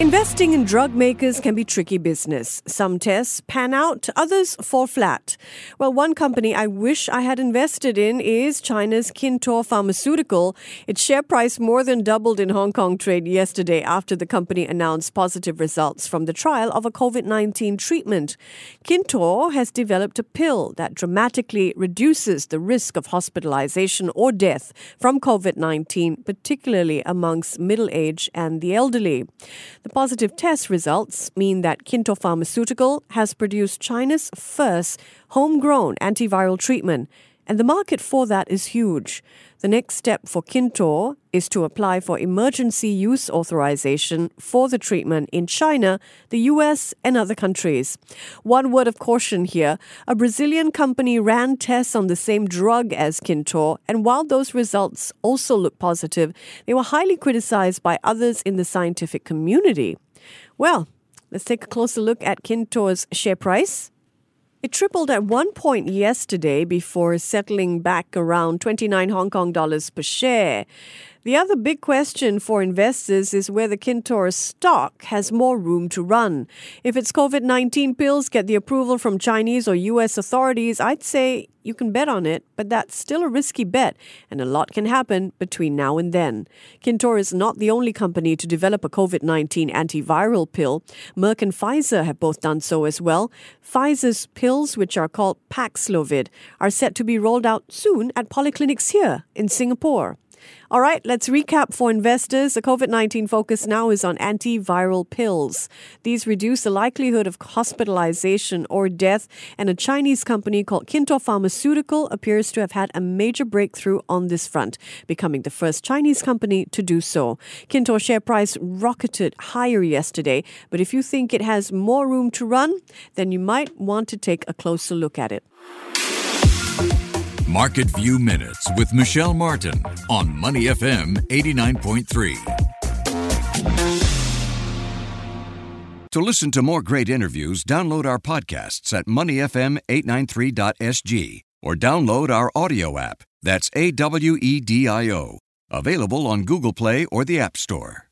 Investing in drug makers can be tricky business. Some tests pan out, others fall flat. Well, one company I wish I had invested in is China's Kintor Pharmaceutical. Its share price more than doubled in Hong Kong trade yesterday after the company announced positive results from the trial of a COVID-19 treatment. Kintor has developed a pill that dramatically reduces the risk of hospitalization or death from COVID-19, particularly amongst middle age and the elderly. The positive test results mean that Kintor Pharmaceutical has produced China's first homegrown antiviral treatment, and the market for that is huge. The next step for Kintor is to apply for emergency use authorization for the treatment in China, the US and other countries. One word of caution here, a Brazilian company ran tests on the same drug as Kintor, and while those results also looked positive, they were highly criticized by others in the scientific community. Well, let's take a closer look at Kintor's share price. It tripled at one point yesterday before settling back around 29 Hong Kong dollars per share. The other big question for investors is whether Kintor's stock has more room to run. If its COVID-19 pills get the approval from Chinese or US authorities, I'd say you can bet on it, but that's still a risky bet, and a lot can happen between now and then. Kintor is not the only company to develop a COVID-19 antiviral pill. Merck and Pfizer have both done so as well. Pfizer's pills, which are called Paxlovid, are set to be rolled out soon at polyclinics here in Singapore. All right, let's recap for investors. The COVID-19 focus now is on antiviral pills. These reduce the likelihood of hospitalization or death, and a Chinese company called Kintor Pharmaceutical appears to have had a major breakthrough on this front, becoming the first Chinese company to do so. Kintor share price rocketed higher yesterday, but if you think it has more room to run, then you might want to take a closer look at it. Market View Minutes with Michelle Martin on Money FM 89.3. To listen to more great interviews, download our podcasts at moneyfm893.sg or download our audio app. That's AWEDIO. Available on Google Play or the App Store.